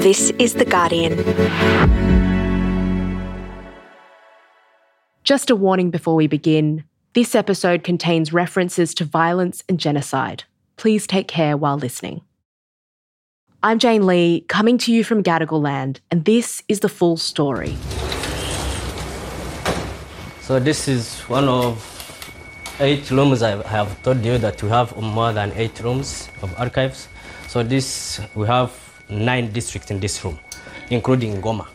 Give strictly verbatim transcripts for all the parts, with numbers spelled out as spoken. This is The Guardian. Just a warning before we begin. This episode contains references to violence and genocide. Please take care while listening. I'm Jane Lee, coming to you from Gadigal land, and this is The Full Story. So this is one of eight rooms I have told you that we have more than eight rooms of archives. So this, we have nine districts in this room, including Goma.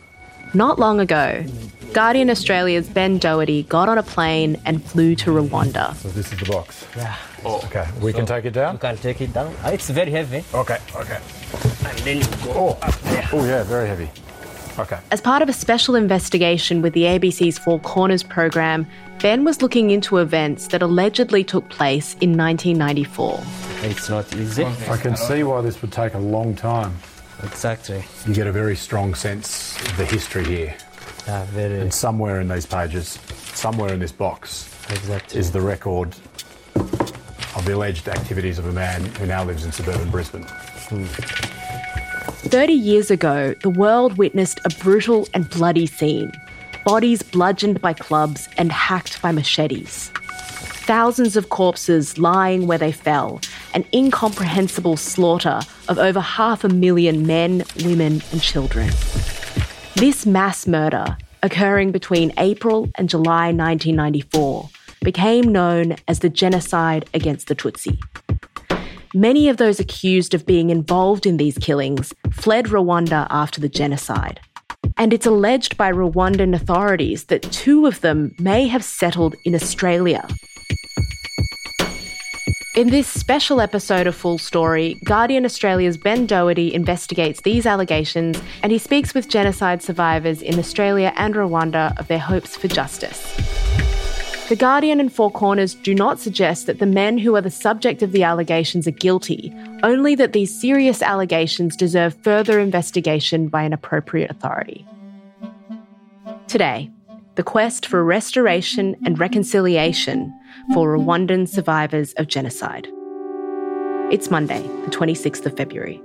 Not long ago, Guardian Australia's Ben Doherty got on a plane and flew to Rwanda. So this is the box? Yeah. Oh. Okay, we so can take it down? You can take it down. It's very heavy. Okay, okay. And then you go oh. up there. Oh yeah, very heavy. Okay. As part of a special investigation with the A B C's Four Corners program, Ben was looking into events that allegedly took place in nineteen ninety-four. It's not easy. I can see why this would take a long time. Exactly. You get a very strong sense of the history here. Ah, very. And somewhere in these pages, somewhere in this box, exactly, is the record of the alleged activities of a man who now lives in suburban Brisbane. Hmm. thirty years ago, the world witnessed a brutal and bloody scene. Bodies bludgeoned by clubs and hacked by machetes. Thousands of corpses lying where they fell, an incomprehensible slaughter of over half a million men, women and children. This mass murder, occurring between April and July nineteen ninety-four, became known as the Genocide Against the Tutsi. Many of those accused of being involved in these killings fled Rwanda after the genocide. And it's alleged by Rwandan authorities that two of them may have settled in Australia. In this special episode of Full Story, Guardian Australia's Ben Doherty investigates these allegations and he speaks with genocide survivors in Australia and Rwanda of their hopes for justice. The Guardian and Four Corners do not suggest that the men who are the subject of the allegations are guilty, only that these serious allegations deserve further investigation by an appropriate authority. Today, the quest for restoration and reconciliation for Rwandan survivors of genocide. It's Monday, the twenty-sixth of February.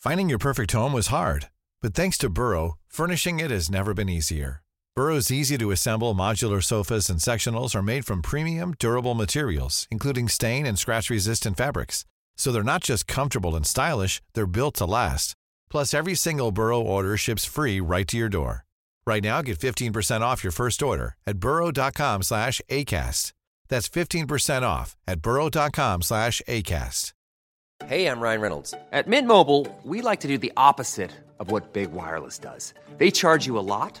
Finding your perfect home was hard. But thanks to Burrow, furnishing it has never been easier. Burrow's easy-to-assemble modular sofas and sectionals are made from premium, durable materials, including stain and scratch-resistant fabrics. So they're not just comfortable and stylish, they're built to last. Plus, every single Burrow order ships free right to your door. Right now, get fifteen percent off your first order at burrow.com slash ACAST. That's fifteen percent off at burrow.com slash ACAST. Hey, I'm Ryan Reynolds. At Mint Mobile, we like to do the opposite of what Big Wireless does. They charge you a lot,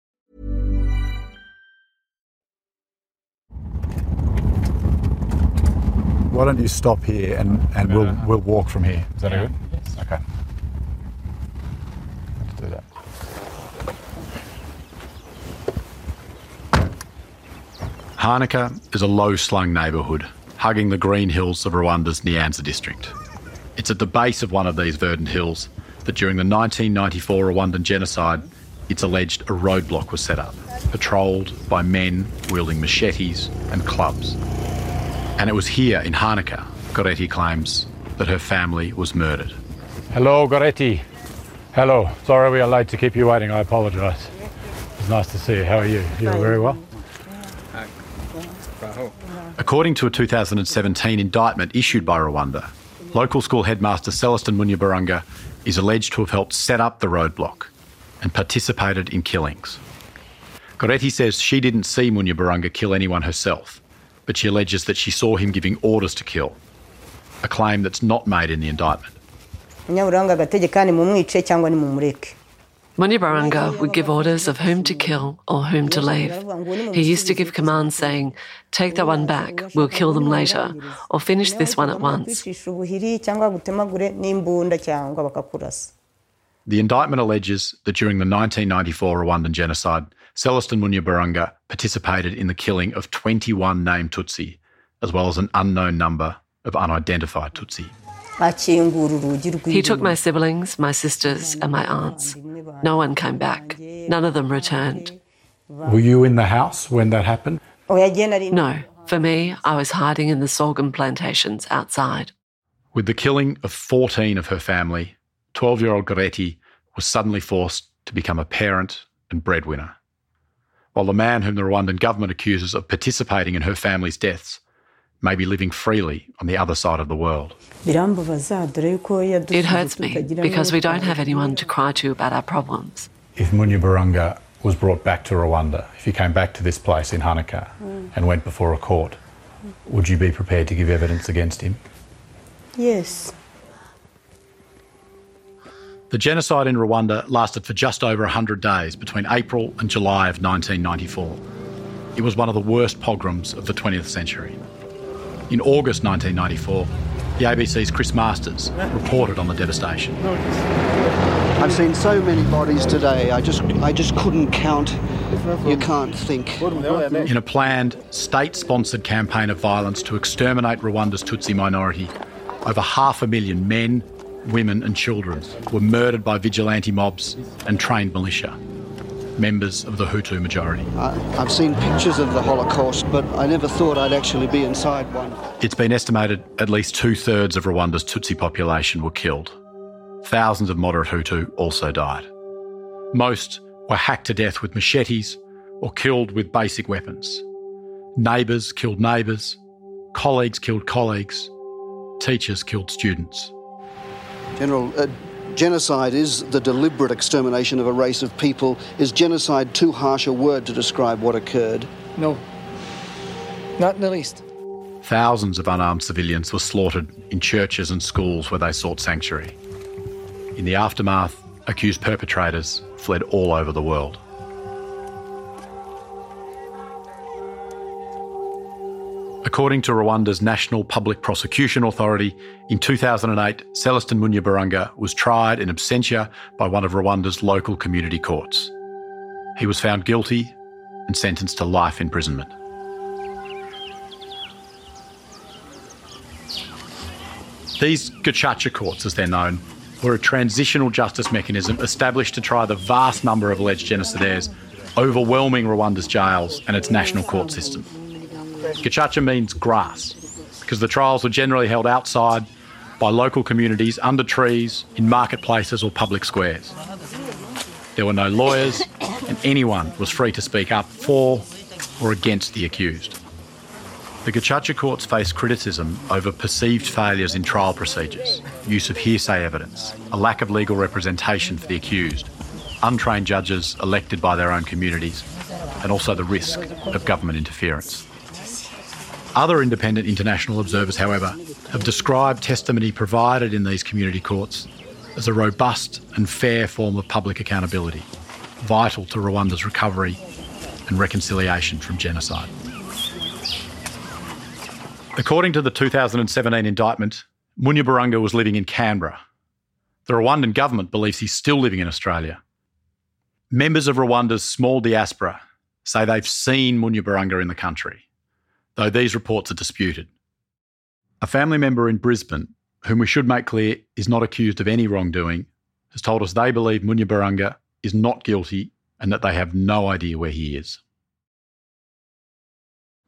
Why don't you stop here and, and no, we'll no, no. we'll walk from here. Is that yeah. good? Yes. Okay. Let's do that. Harnika is a low-slung neighbourhood, hugging the green hills of Rwanda's Nyanza district. It's at the base of one of these verdant hills that during the nineteen ninety-four Rwandan genocide, it's alleged a roadblock was set up, patrolled by men wielding machetes and clubs. And it was here in Harnika, Goretti claims, that her family was murdered. Hello, Goretti. Hello. Sorry we are late to keep you waiting. I apologise. It's nice to see you. How are you? You're very well? According to a two thousand seventeen indictment issued by Rwanda, local school headmaster Célestin Munyabaranga is alleged to have helped set up the roadblock and participated in killings. Goretti says she didn't see Munyabaranga kill anyone herself, but she alleges that she saw him giving orders to kill, a claim that's not made in the indictment. Munyabaranga would give orders of whom to kill or whom to leave. He used to give commands saying, take that one back, we'll kill them later, or finish this one at once. The indictment alleges that during the nineteen ninety-four Rwandan genocide, Célestin Munyabaranga participated in the killing of twenty-one named Tutsi, as well as an unknown number of unidentified Tutsi. He took my siblings, my sisters, and my aunts. No one came back. None of them returned. Were you in the house when that happened? No. For me, I was hiding in the sorghum plantations outside. With the killing of fourteen of her family, twelve-year-old Goretti was suddenly forced to become a parent and breadwinner, while the man whom the Rwandan government accuses of participating in her family's deaths may be living freely on the other side of the world. It hurts me because we don't have anyone to cry to about our problems. If Munyabaranga was brought back to Rwanda, if you came back to this place in Harnika mm. and went before a court, would you be prepared to give evidence against him? Yes. The genocide in Rwanda lasted for just over one hundred days between April and July of nineteen ninety-four. It was one of the worst pogroms of the twentieth century. In August nineteen ninety-four, the A B C's Chris Masters reported on the devastation. I've seen so many bodies today, I just, I just couldn't count. You can't think. In a planned, state-sponsored campaign of violence to exterminate Rwanda's Tutsi minority, over half a million men, women and children were murdered by vigilante mobs and trained militia, members of the Hutu majority. I, I've seen pictures of the Holocaust, but I never thought I'd actually be inside one. It's been estimated at least two-thirds of Rwanda's Tutsi population were killed. Thousands of moderate Hutu also died. Most were hacked to death with machetes or killed with basic weapons. Neighbours killed neighbours, colleagues killed colleagues, teachers killed students. General, uh, genocide is the deliberate extermination of a race of people. Is genocide too harsh a word to describe what occurred? No, not in the least. Thousands of unarmed civilians were slaughtered in churches and schools where they sought sanctuary. In the aftermath, accused perpetrators fled all over the world. According to Rwanda's National Public Prosecution Authority, in two thousand eight, Célestin Munyabaranga was tried in absentia by one of Rwanda's local community courts. He was found guilty and sentenced to life imprisonment. These Gacaca courts, as they're known, were a transitional justice mechanism established to try the vast number of alleged genocidaires, overwhelming Rwanda's jails and its national court system. Gacaca means grass, because the trials were generally held outside by local communities, under trees, in marketplaces or public squares. There were no lawyers, and anyone was free to speak up for or against the accused. The Gacaca courts faced criticism over perceived failures in trial procedures, use of hearsay evidence, a lack of legal representation for the accused, untrained judges elected by their own communities, and also the risk of government interference. Other independent international observers, however, have described testimony provided in these community courts as a robust and fair form of public accountability, vital to Rwanda's recovery and reconciliation from genocide. According to the two thousand seventeen indictment, Munyabaranga was living in Canberra. The Rwandan government believes he's still living in Australia. Members of Rwanda's small diaspora say they've seen Munyabaranga in the country, though these reports are disputed. A family member in Brisbane, whom we should make clear is not accused of any wrongdoing, has told us they believe Munyabaranga is not guilty and that they have no idea where he is.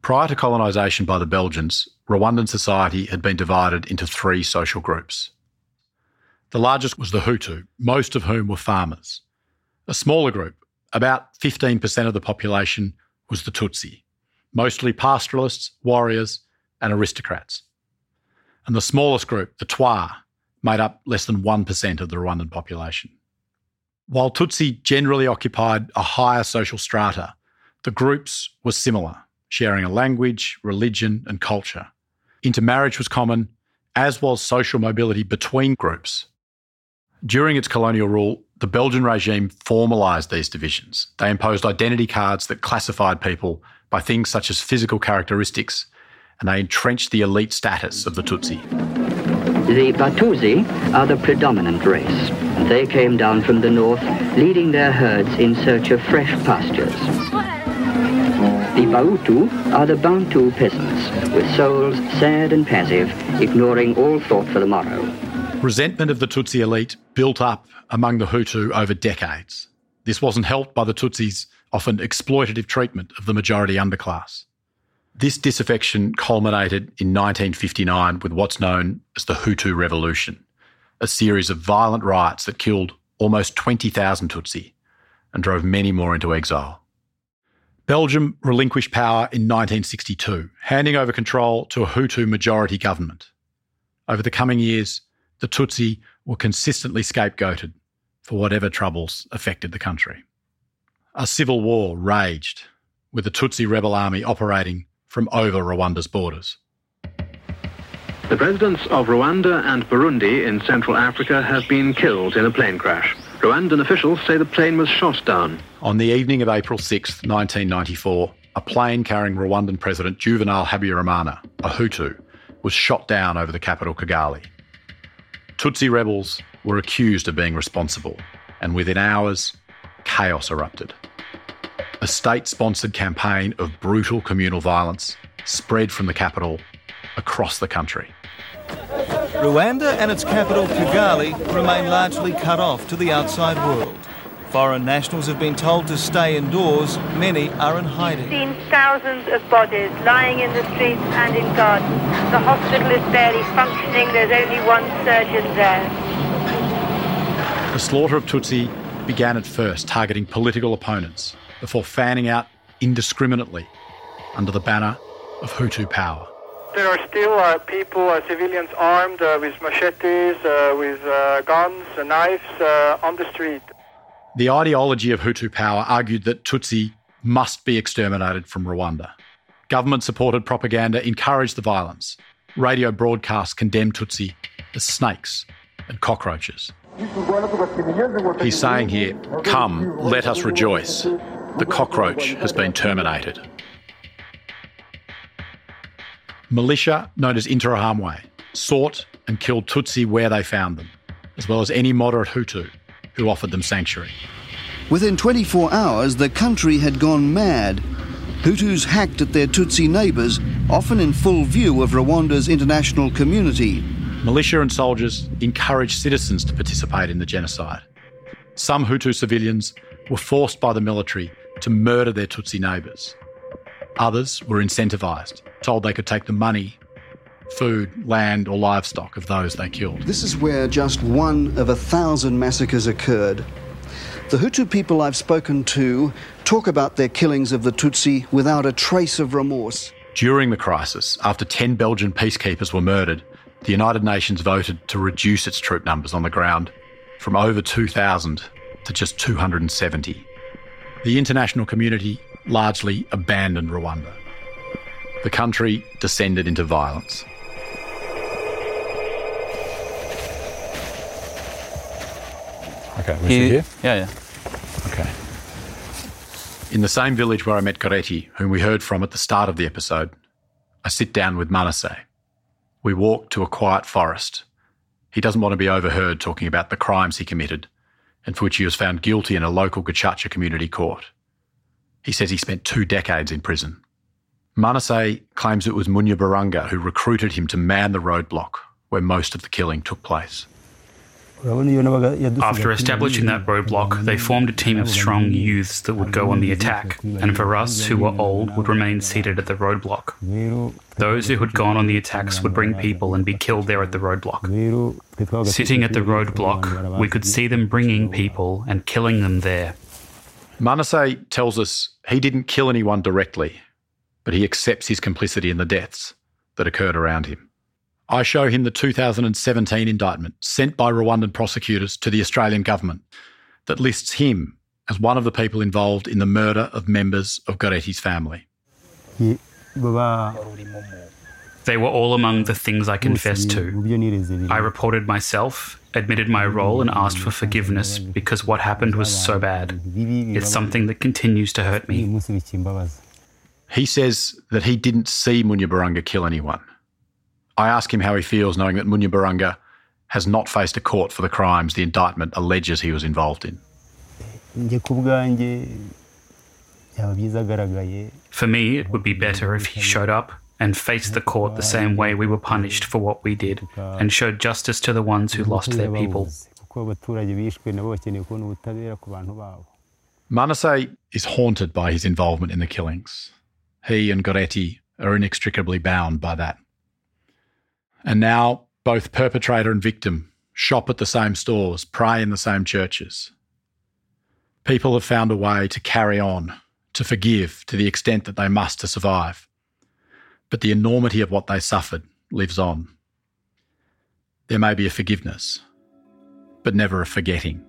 Prior to colonisation by the Belgians, Rwandan society had been divided into three social groups. The largest was the Hutu, most of whom were farmers. A smaller group, about fifteen percent of the population, was the Tutsi, mostly pastoralists, warriors and aristocrats. And the smallest group, the Twa, made up less than one percent of the Rwandan population. While Tutsi generally occupied a higher social strata, the groups were similar, sharing a language, religion and culture. Intermarriage was common, as was social mobility between groups. During its colonial rule, the Belgian regime formalised these divisions. They imposed identity cards that classified people by things such as physical characteristics, and they entrenched the elite status of the Tutsi. The Batuzi are the predominant race. They came down from the north, leading their herds in search of fresh pastures. The Bautu are the Bantu peasants, with souls sad and passive, ignoring all thought for the morrow. Resentment of the Tutsi elite built up among the Hutu over decades. This wasn't helped by the Tutsi's often exploitative treatment of the majority underclass. This disaffection culminated in nineteen fifty-nine with what's known as the Hutu Revolution, a series of violent riots that killed almost twenty thousand Tutsi and drove many more into exile. Belgium relinquished power in nineteen sixty-two, handing over control to a Hutu majority government. Over the coming years, the Tutsi were consistently scapegoated for whatever troubles affected the country. A civil war raged, with the Tutsi rebel army operating from over Rwanda's borders. The presidents of Rwanda and Burundi in Central Africa have been killed in a plane crash. Rwandan officials say the plane was shot down. On the evening of April sixth, nineteen ninety-four, a plane carrying Rwandan President Juvénal Habyarimana, a Hutu, was shot down over the capital Kigali. Tutsi rebels were accused of being responsible, and within hours, chaos erupted. A state-sponsored campaign of brutal communal violence spread from the capital across the country. Rwanda and its capital, Kigali, remain largely cut off to the outside world. Foreign nationals have been told to stay indoors. Many are in hiding. We've seen thousands of bodies lying in the streets and in gardens. The hospital is barely functioning. There's only one surgeon there. The slaughter of Tutsi began at first targeting political opponents before fanning out indiscriminately under the banner of Hutu power. There are still uh, people, uh, civilians armed uh, with machetes, uh, with uh, guns and knives uh, on the street. The ideology of Hutu power argued that Tutsi must be exterminated from Rwanda. Government-supported propaganda encouraged the violence. Radio broadcasts condemned Tutsi as snakes and cockroaches. He's saying here, come, let us rejoice. The cockroach has been terminated. Militia, known as Interahamwe, sought and killed Tutsi where they found them, as well as any moderate Hutu who offered them sanctuary. Within twenty-four hours, the country had gone mad. Hutus hacked at their Tutsi neighbours, often in full view of Rwanda's international community. Militia and soldiers encouraged citizens to participate in the genocide. Some Hutu civilians were forced by the military to murder their Tutsi neighbours. Others were incentivised, told they could take the money, food, land or livestock of those they killed. This is where just one of a thousand massacres occurred. The Hutu people I've spoken to talk about their killings of the Tutsi without a trace of remorse. During the crisis, after ten Belgian peacekeepers were murdered, the United Nations voted to reduce its troop numbers on the ground from over two thousand to just two hundred seventy. The international community largely abandoned Rwanda. The country descended into violence. Okay, we should hear? Yeah, yeah. Okay. In the same village where I met Goretti, whom we heard from at the start of the episode, I sit down with Manase. We walk to a quiet forest. He doesn't want to be overheard talking about the crimes he committed and for which he was found guilty in a local Gacaca community court. He says he spent two decades in prison. Manase claims it was Munyabaranga who recruited him to man the roadblock where most of the killing took place. After establishing that roadblock, they formed a team of strong youths that would go on the attack, and for us who were old would remain seated at the roadblock. Those who had gone on the attacks would bring people and be killed there at the roadblock. Sitting at the roadblock, we could see them bringing people and killing them there. Manase tells us he didn't kill anyone directly, but he accepts his complicity in the deaths that occurred around him. I show him the two thousand seventeen indictment sent by Rwandan prosecutors to the Australian government that lists him as one of the people involved in the murder of members of Goretti's family. They were all among the things I confessed to. I reported myself, admitted my role and asked for forgiveness because what happened was so bad. It's something that continues to hurt me. He says that he didn't see Munyabaranga kill anyone. I ask him how he feels knowing that Munyabaranga has not faced a court for the crimes the indictment alleges he was involved in. For me, it would be better if he showed up and faced the court the same way we were punished for what we did and showed justice to the ones who lost their people. Manase is haunted by his involvement in the killings. He and Goretti are inextricably bound by that. And now both perpetrator and victim shop at the same stores, pray in the same churches. People have found a way to carry on, to forgive to the extent that they must to survive. But the enormity of what they suffered lives on. There may be a forgiveness, but never a forgetting.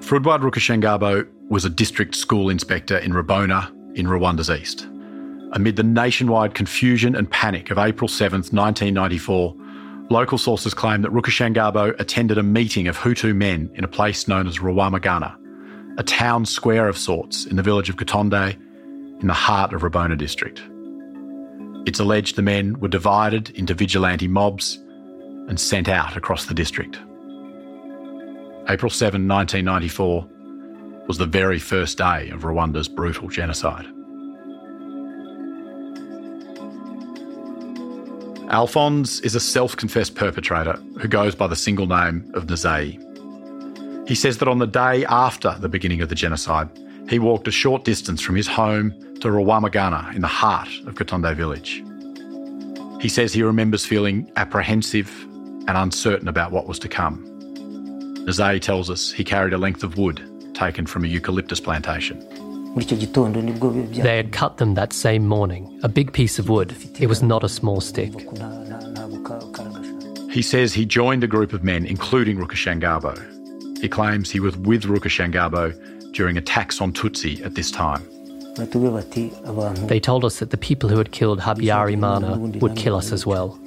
Frudward Rukashangabo was a district school inspector in Rabona in Rwanda's east. Amid the nationwide confusion and panic of April seventh, nineteen ninety-four, local sources claim that Rukashangabo attended a meeting of Hutu men in a place known as Rwamagana, a town square of sorts in the village of Katonde, in the heart of Rabona district. It's alleged the men were divided into vigilante mobs and sent out across the district. April seventh, nineteen ninety-four was the very first day of Rwanda's brutal genocide. Alphonse is a self-confessed perpetrator who goes by the single name of Nzai. He says that on the day after the beginning of the genocide, he walked a short distance from his home to Rwamagana in the heart of Katonde village. He says he remembers feeling apprehensive and uncertain about what was to come. Nzai tells us he carried a length of wood taken from a eucalyptus plantation. They had cut them that same morning, a big piece of wood. It was not a small stick. He says he joined a group of men, including Rukashangabo. He claims he was with Rukashangabo during attacks on Tutsi at this time. They told us that the people who had killed Habyarimana would kill us as well.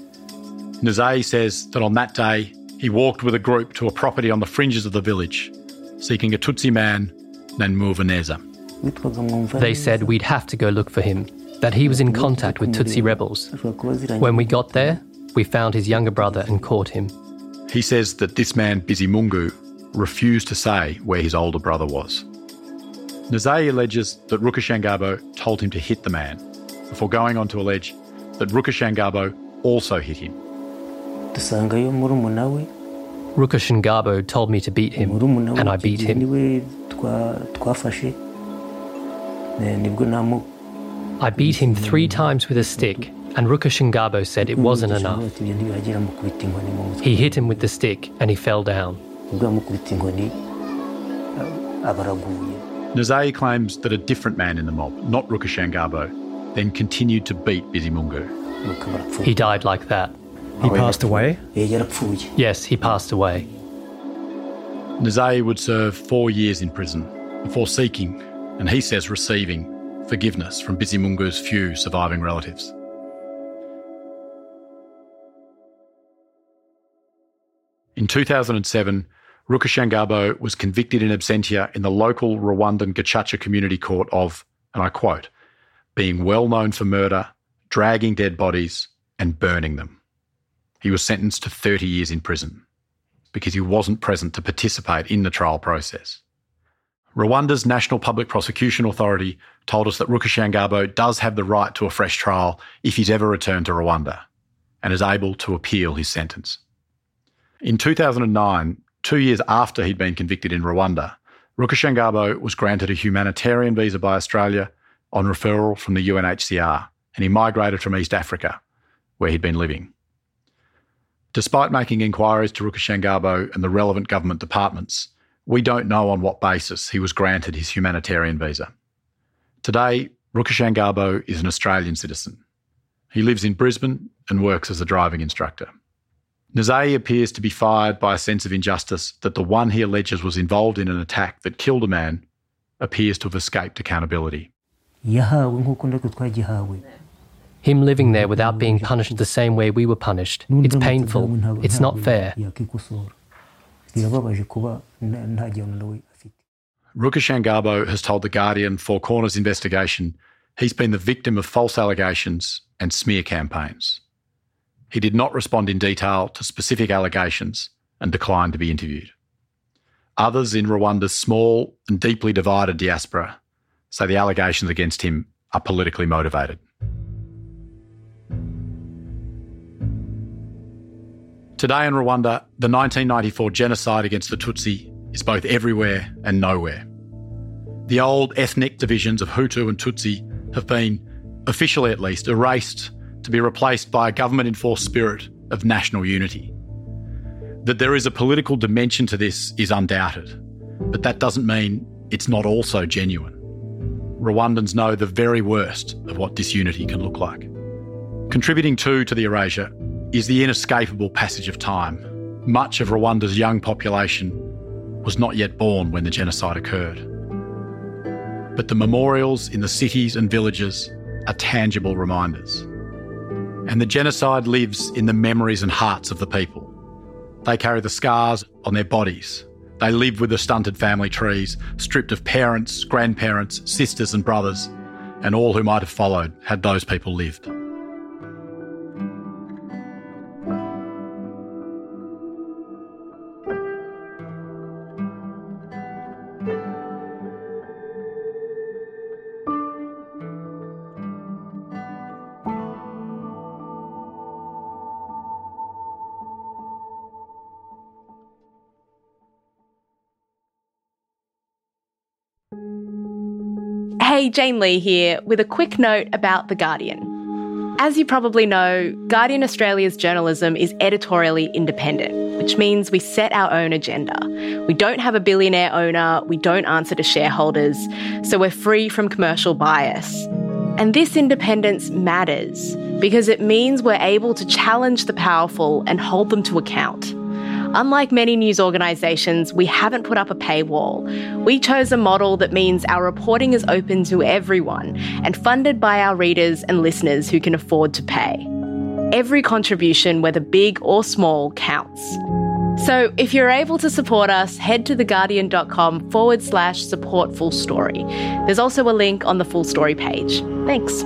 Nzai says that on that day, he walked with a group to a property on the fringes of the village, seeking a Tutsi man named Muvaneza. They said we'd have to go look for him, that he was in contact with Tutsi rebels. When we got there, we found his younger brother and caught him. He says that this man, Bizimungu, refused to say where his older brother was. Nzai alleges that Rukashangabo told him to hit the man, before going on to allege that Rukashangabo also hit him. Rukashangabo told me to beat him, and I beat him. I beat him three times with a stick, and Rukashangabo said it wasn't enough. He hit him with the stick, and he fell down. Nzai claims that a different man in the mob, not Rukashangabo, then continued to beat Bizimungu. He died like that. He passed away? Yes, he passed away. Nzai would serve four years in prison before seeking, and he says receiving, forgiveness from Bizimungu's few surviving relatives. In two thousand seven, Rukashangabo was convicted in absentia in the local Rwandan Gacaca community court of, and I quote, being well known for murder, dragging dead bodies and burning them. He was sentenced to thirty years in prison because he wasn't present to participate in the trial process. Rwanda's National Public Prosecution Authority told us that Rukashangabo does have the right to a fresh trial if he's ever returned to Rwanda and is able to appeal his sentence. In two thousand nine, two years after he'd been convicted in Rwanda, Rukashangabo was granted a humanitarian visa by Australia on referral from the U N H C R, and he migrated from East Africa, where he'd been living. Despite making inquiries to Rukashangabo and the relevant government departments, we don't know on what basis he was granted his humanitarian visa. Today, Rukashangabo is an Australian citizen. He lives in Brisbane and works as a driving instructor. Nzai appears to be fired by a sense of injustice that the one he alleges was involved in an attack that killed a man appears to have escaped accountability. Him living there without being punished the same way we were punished. It's painful. It's not fair. Rukashangabo has told the Guardian Four Corners investigation he's been the victim of false allegations and smear campaigns. He did not respond in detail to specific allegations and declined to be interviewed. Others in Rwanda's small and deeply divided diaspora say the allegations against him are politically motivated. Today in Rwanda, the nineteen ninety-four genocide against the Tutsi is both everywhere and nowhere. The old ethnic divisions of Hutu and Tutsi have been, officially at least, erased to be replaced by a government-enforced spirit of national unity. That there is a political dimension to this is undoubted, but that doesn't mean it's not also genuine. Rwandans know the very worst of what disunity can look like. Contributing too to the erasure is the inescapable passage of time. Much of Rwanda's young population was not yet born when the genocide occurred. But the memorials in the cities and villages are tangible reminders. And the genocide lives in the memories and hearts of the people. They carry the scars on their bodies. They live with the stunted family trees, stripped of parents, grandparents, sisters and brothers, and all who might have followed had those people lived. Hey, Jane Lee here with a quick note about The Guardian. As you probably know, Guardian Australia's journalism is editorially independent, which means we set our own agenda. We don't have a billionaire owner, we don't answer to shareholders, so we're free from commercial bias. And this independence matters because it means we're able to challenge the powerful and hold them to account. Unlike many news organisations, we haven't put up a paywall. We chose a model that means our reporting is open to everyone and funded by our readers and listeners who can afford to pay. Every contribution, whether big or small, counts. So if you're able to support us, head to theguardian.com forward slash support Full Story. There's also a link on the Full Story page. Thanks.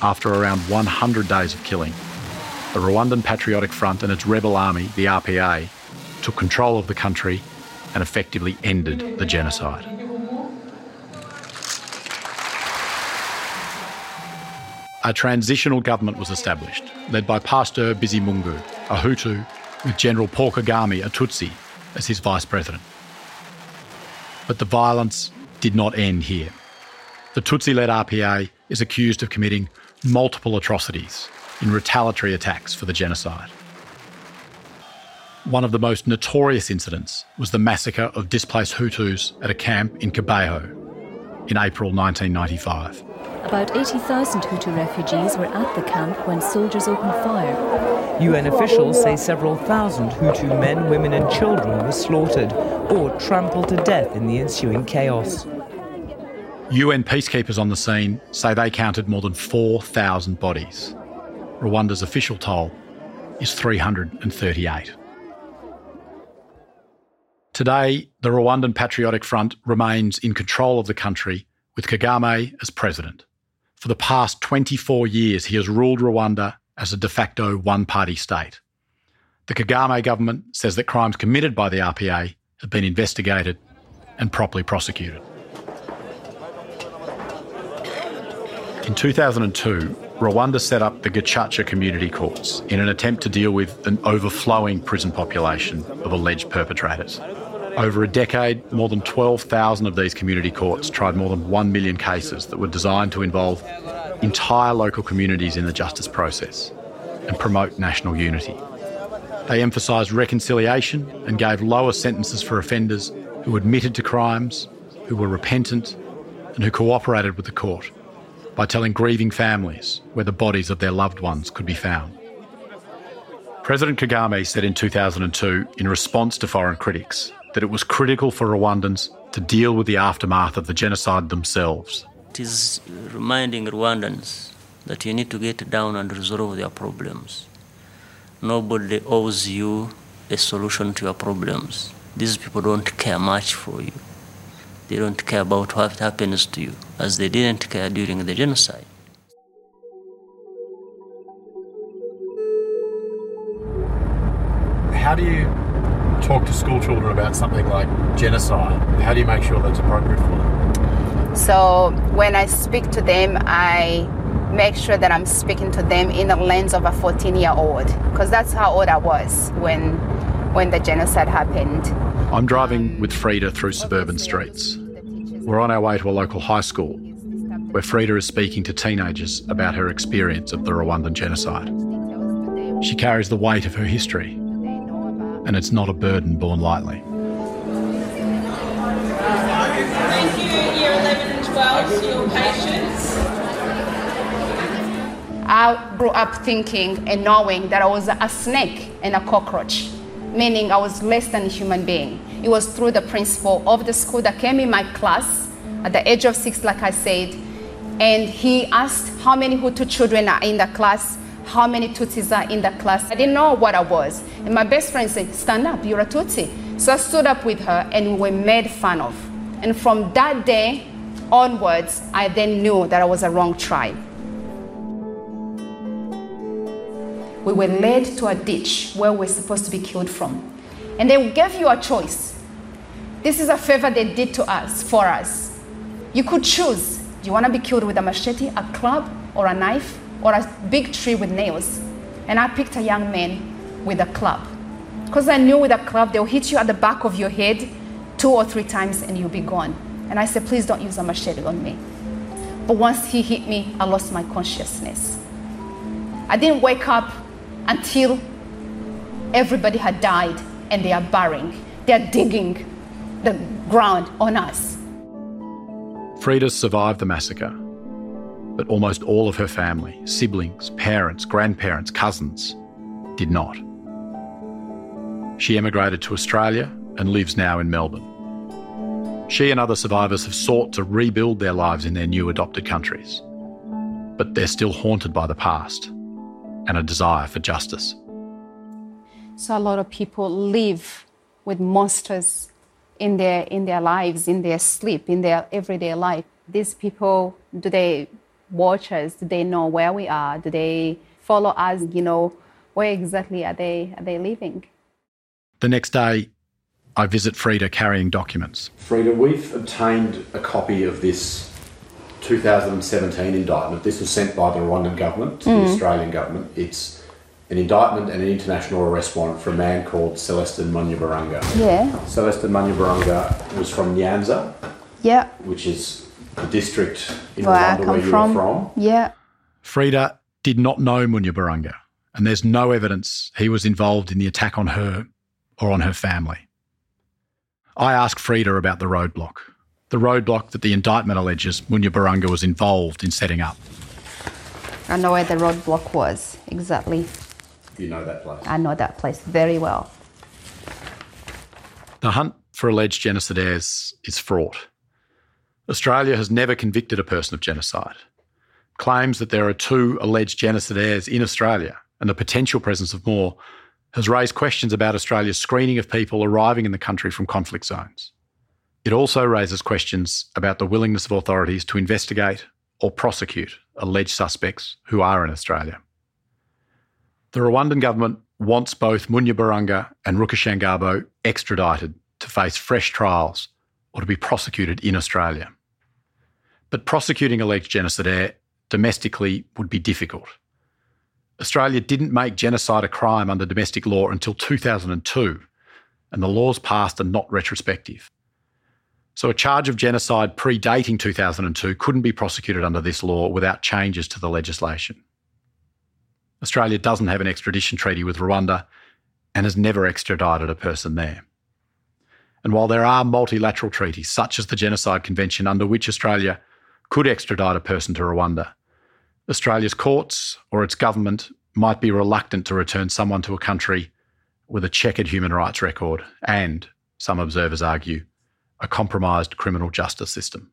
after around one hundred days of killing, the Rwandan Patriotic Front and its rebel army, the R P A, took control of the country and effectively ended the genocide. A transitional government was established, led by Pastor Bizimungu, a Hutu, with General Paul Kagame, a Tutsi, as his vice president. But the violence did not end here. The Tutsi-led R P A is accused of committing multiple atrocities in retaliatory attacks for the genocide. One of the most notorious incidents was the massacre of displaced Hutus at a camp in Kabeho in April nineteen ninety-five. About eighty thousand Hutu refugees were at the camp when soldiers opened fire. U N officials say several thousand Hutu men, women and children were slaughtered or trampled to death in the ensuing chaos. U N peacekeepers on the scene say they counted more than four thousand bodies. Rwanda's official toll is three hundred thirty-eight. Today, the Rwandan Patriotic Front remains in control of the country with Kagame as president. For the past twenty-four years, he has ruled Rwanda as a de facto one-party state. The Kagame government says that crimes committed by the R P A have been investigated and properly prosecuted. In two thousand two, Rwanda set up the Gacaca community courts in an attempt to deal with an overflowing prison population of alleged perpetrators. Over a decade, more than twelve thousand of these community courts tried more than one million cases that were designed to involve entire local communities in the justice process and promote national unity. They emphasised reconciliation and gave lower sentences for offenders who admitted to crimes, who were repentant, and who cooperated with the court by telling grieving families where the bodies of their loved ones could be found. President Kagame said in two thousand two, in response to foreign critics, that it was critical for Rwandans to deal with the aftermath of the genocide themselves. It is reminding Rwandans that you need to get down and resolve their problems. Nobody owes you a solution to your problems. These people don't care much for you. They don't care about what happens to you, as they didn't care during the genocide. How do you talk to school children about something like genocide? How do you make sure that's appropriate for them? So when I speak to them, I make sure that I'm speaking to them in the lens of a fourteen-year-old, because that's how old I was when, when the genocide happened. I'm driving with Frida through suburban streets. We're on our way to a local high school where Frida is speaking to teenagers about her experience of the Rwandan genocide. She carries the weight of her history, and it's not a burden borne lightly. Thank you, Year eleven and twelve, for your patience. I grew up thinking and knowing that I was a snake and a cockroach, meaning I was less than a human being. It was through the principal of the school that came in my class at the age of six, like I said, and he asked how many Hutu children are in the class, how many Tutsis are in the class. I didn't know what I was. And my best friend said, stand up, you're a Tutsi. So I stood up with her and we were made fun of. And from that day onwards, I then knew that I was a wrong tribe. We were led to a ditch where we were supposed to be killed from. And they gave you a choice. This is a favor they did to us, for us. You could choose, do you want to be killed with a machete, a club, or a knife, or a big tree with nails? And I picked a young man with a club, because I knew with a club they'll hit you at the back of your head two or three times and you'll be gone. And I said, please don't use a machete on me. But once he hit me, I lost my consciousness. I didn't wake up until everybody had died and they are burying, they are digging the ground on us. Frida survived the massacre, but almost all of her family, siblings, parents, grandparents, cousins, did not. She emigrated to Australia and lives now in Melbourne. She and other survivors have sought to rebuild their lives in their new adopted countries, but they're still haunted by the past and a desire for justice. So a lot of people live with monsters in their, in their lives, in their sleep, in their everyday life. These people, do they watch us? Do they know where we are? Do they follow us? You know, where exactly are they are they living? The next day, I visit Frida carrying documents. Frida, we've obtained a copy of this two thousand seventeen indictment. This was sent by the Rwandan government to mm. the Australian government. It's an indictment and an international arrest warrant for a man called Célestin Munyabaranga. Yeah. Célestin Munyabaranga was from Nyanza. Yeah. Which is the district in Rwanda where you were from. Yeah. Frida did not know Munyabaranga, and there's no evidence he was involved in the attack on her or on her family. I asked Frida about the roadblock, the roadblock that the indictment alleges Munyabaranga was involved in setting up. I know where the roadblock was, exactly. You know that place? I know that place very well. The hunt for alleged genocidaires is fraught. Australia has never convicted a person of genocide. Claims that there are two alleged genocidaires in Australia and the potential presence of more has raised questions about Australia's screening of people arriving in the country from conflict zones. It also raises questions about the willingness of authorities to investigate or prosecute alleged suspects who are in Australia. The Rwandan government wants both Munyabaranga and Rukashangabo extradited to face fresh trials or to be prosecuted in Australia. But prosecuting alleged genocidaire domestically would be difficult. Australia didn't make genocide a crime under domestic law until two thousand two, and the laws passed are not retrospective. So a charge of genocide predating two thousand two couldn't be prosecuted under this law without changes to the legislation. Australia doesn't have an extradition treaty with Rwanda and has never extradited a person there. And while there are multilateral treaties, such as the Genocide Convention, under which Australia could extradite a person to Rwanda, Australia's courts or its government might be reluctant to return someone to a country with a checkered human rights record and, some observers argue, a compromised criminal justice system.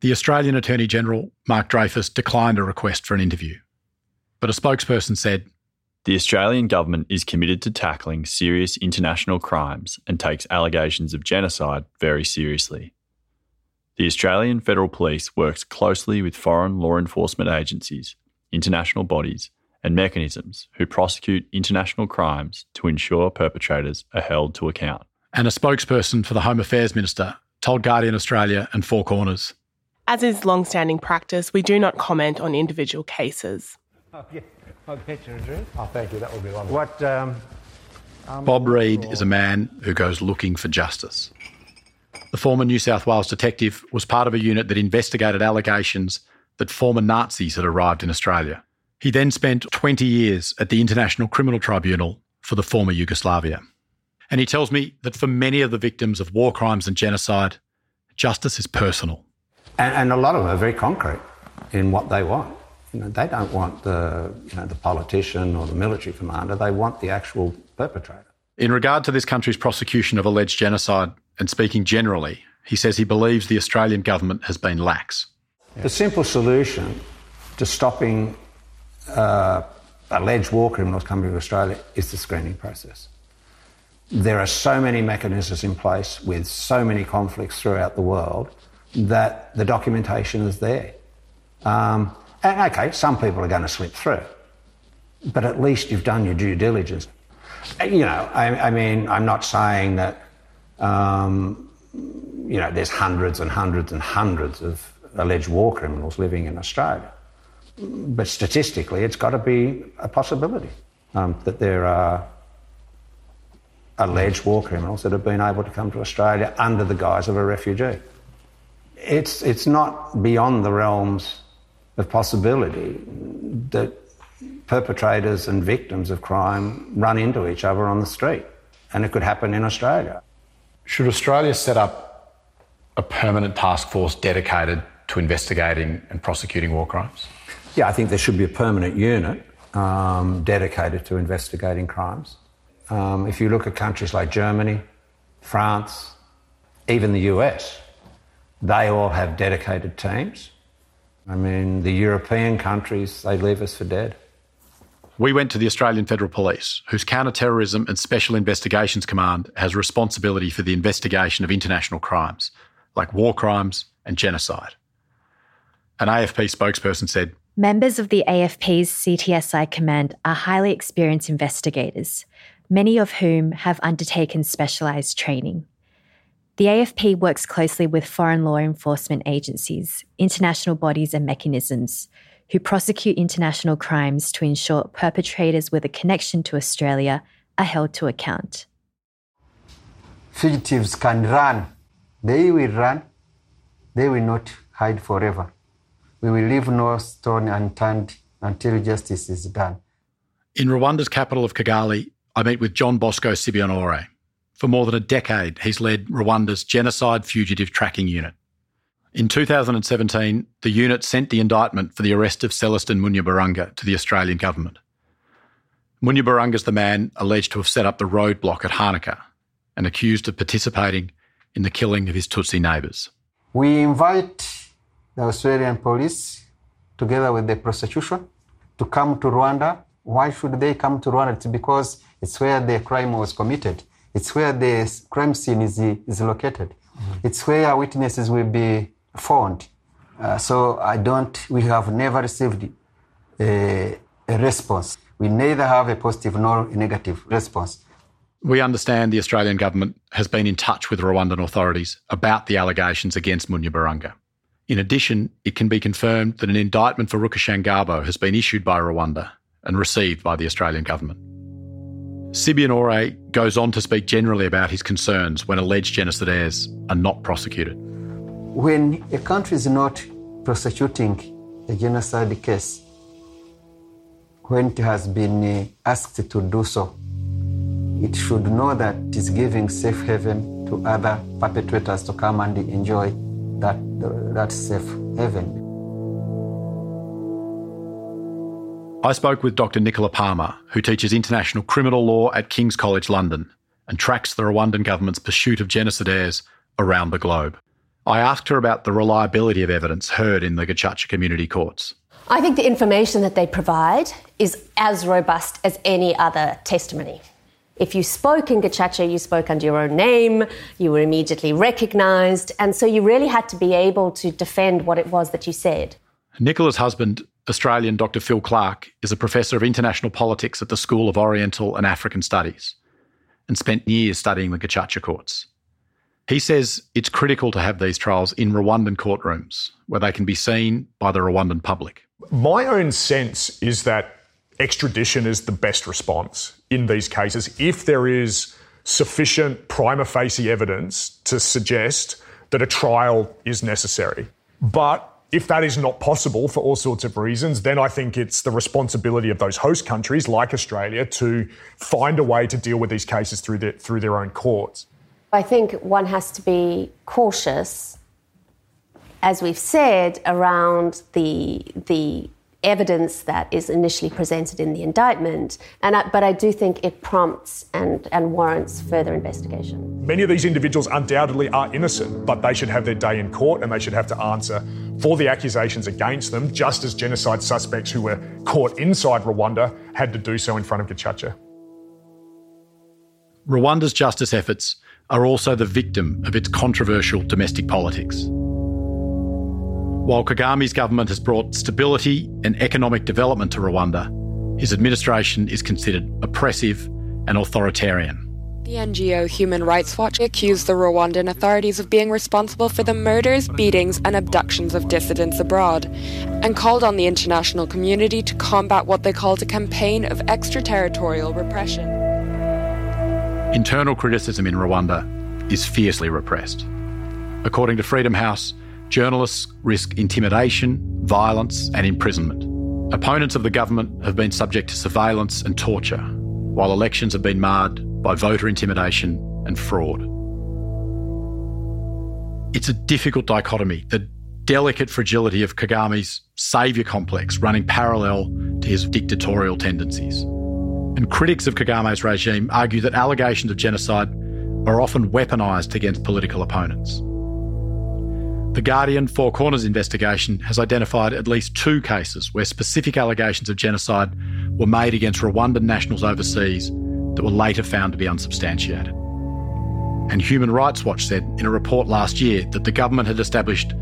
The Australian Attorney-General, Mark Dreyfus, declined a request for an interview, but a spokesperson said, "The Australian government is committed to tackling serious international crimes and takes allegations of genocide very seriously. The Australian Federal Police works closely with foreign law enforcement agencies, international bodies and mechanisms who prosecute international crimes to ensure perpetrators are held to account." And a spokesperson for the Home Affairs Minister told Guardian Australia and Four Corners, "As is long-standing practice, we do not comment on individual cases." I'll get, I'll get you a drink. Oh, thank you. That will be lovely. What, um, um, Bob Reid is a man who goes looking for justice. The former New South Wales detective was part of a unit that investigated allegations that former Nazis had arrived in Australia. He then spent twenty years at the International Criminal Tribunal for the former Yugoslavia. And he tells me that for many of the victims of war crimes and genocide, justice is personal. And, and a lot of them are very concrete in what they want. You know, they don't want the, you know, the politician or the military commander. They want the actual perpetrator. In regard to this country's prosecution of alleged genocide, and speaking generally, he says he believes the Australian government has been lax. The simple solution to stopping uh, alleged war criminals coming to Australia is the screening process. There are so many mechanisms in place with so many conflicts throughout the world that the documentation is there. Um, and okay, some people are going to slip through, but at least you've done your due diligence. You know, I, I mean, I'm not saying that, um, you know, there's hundreds and hundreds and hundreds of alleged war criminals living in Australia, but statistically it's got to be a possibility um, that there are alleged war criminals that have been able to come to Australia under the guise of a refugee. It's it's not beyond the realms of possibility that perpetrators and victims of crime run into each other on the street, and it could happen in Australia. Should Australia set up a permanent task force dedicated to investigating and prosecuting war crimes? Yeah, I think there should be a permanent unit um, dedicated to investigating crimes. Um, if you look at countries like Germany, France, even the U S, they all have dedicated teams. I mean, the European countries, they leave us for dead. We went to the Australian Federal Police, whose Counter-Terrorism and Special Investigations Command has responsibility for the investigation of international crimes, like war crimes and genocide. An A F P spokesperson said, "Members of the A F P's C T S I Command are highly experienced investigators, many of whom have undertaken specialised training. The A F P works closely with foreign law enforcement agencies, international bodies and mechanisms, who prosecute international crimes to ensure perpetrators with a connection to Australia are held to account." Fugitives can run. They will run. They will not hide forever. We will leave no stone unturned until justice is done. In Rwanda's capital of Kigali, I meet with John Bosco Sibionore, For more than a decade, he's led Rwanda's Genocide Fugitive Tracking Unit. In two thousand seventeen, the unit sent the indictment for the arrest of Célestin Munyabaranga to the Australian government. Munyabaranga's the man alleged to have set up the roadblock at Harnika and accused of participating in the killing of his Tutsi neighbours. We invite the Australian police, together with the prosecution, to come to Rwanda. Why should they come to Rwanda? It's because it's where the crime was committed. It's where the crime scene is, is located. Mm-hmm. It's where witnesses will be found. Uh, so I don't, we have never received a, a response. We neither have a positive nor a negative response. We understand the Australian government has been in touch with Rwandan authorities about the allegations against Munyabaranga. In addition, it can be confirmed that an indictment for Rukashangabo has been issued by Rwanda and received by the Australian government. Sibionore goes on to speak generally about his concerns when alleged genocidaires are not prosecuted. When a country is not prosecuting a genocide case, when it has been asked to do so, it should know that it is giving safe haven to other perpetrators to come and enjoy that, that safe haven. I spoke with Doctor Nicola Palmer, who teaches international criminal law at King's College London and tracks the Rwandan government's pursuit of genocidaires around the globe. I asked her about the reliability of evidence heard in the Gacaca community courts. I think the information that they provide is as robust as any other testimony. If you spoke in Gacaca, you spoke under your own name, you were immediately recognised, and so you really had to be able to defend what it was that you said. Nicola's husband, Australian Doctor Phil Clark, is a professor of international politics at the School of Oriental and African Studies and spent years studying the Gacaca courts. He says it's critical to have these trials in Rwandan courtrooms where they can be seen by the Rwandan public. My own sense is that extradition is the best response in these cases if there is sufficient prima facie evidence to suggest that a trial is necessary. But if that is not possible for all sorts of reasons, then I think it's the responsibility of those host countries like Australia to find a way to deal with these cases through their, through their own courts. I think one has to be cautious, as we've said, around the the evidence that is initially presented in the indictment, and I, but I do think it prompts and, and warrants further investigation. Many of these individuals undoubtedly are innocent, but they should have their day in court and they should have to answer for the accusations against them, just as genocide suspects who were caught inside Rwanda had to do so in front of Gacaca. Rwanda's justice efforts are also the victim of its controversial domestic politics. While Kagame's government has brought stability and economic development to Rwanda, his administration is considered oppressive and authoritarian. The N G O Human Rights Watch accused the Rwandan authorities of being responsible for the murders, beatings and abductions of dissidents abroad, and called on the international community to combat what they called a campaign of extraterritorial repression. Internal criticism in Rwanda is fiercely repressed. According to Freedom House, journalists risk intimidation, violence and imprisonment. Opponents of the government have been subject to surveillance and torture, while elections have been marred by voter intimidation and fraud. It's a difficult dichotomy, the delicate fragility of Kagame's saviour complex running parallel to his dictatorial tendencies. And critics of Kagame's regime argue that allegations of genocide are often weaponised against political opponents. The Guardian Four Corners investigation has identified at least two cases where specific allegations of genocide were made against Rwandan nationals overseas that were later found to be unsubstantiated. And Human Rights Watch said in a report last year that the government had established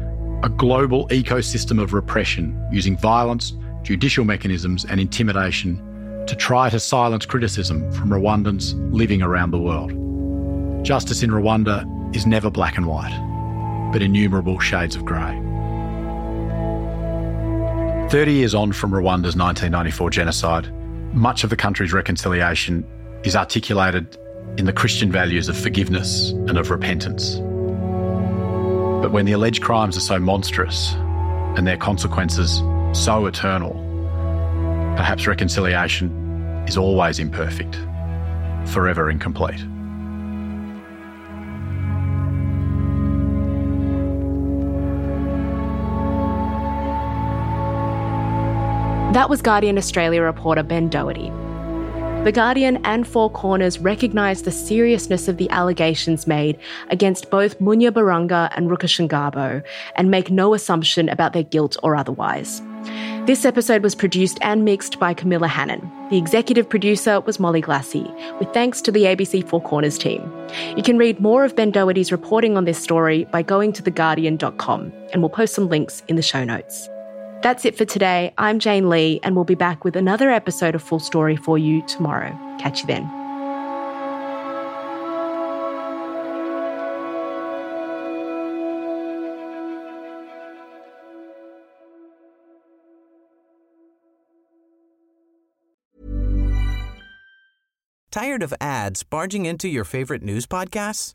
a global ecosystem of repression using violence, judicial mechanisms and intimidation to try to silence criticism from Rwandans living around the world. Justice in Rwanda is never black and white, but innumerable shades of grey. thirty years on from Rwanda's nineteen ninety-four genocide, much of the country's reconciliation is articulated in the Christian values of forgiveness and of repentance. But when the alleged crimes are so monstrous and their consequences so eternal, perhaps reconciliation is always imperfect, forever incomplete. That was Guardian Australia reporter Ben Doherty. The Guardian and Four Corners recognised the seriousness of the allegations made against both Munyabaranga and Rukashangabo and make no assumption about their guilt or otherwise. This episode was produced and mixed by Camilla Hannon. The executive producer was Molly Glassie, with thanks to the A B C Four Corners team. You can read more of Ben Doherty's reporting on this story by going to the guardian dot com, and we'll post some links in the show notes. That's it for today. I'm Jane Lee, and we'll be back with another episode of Full Story for you tomorrow. Catch you then. Tired of ads barging into your favorite news podcasts?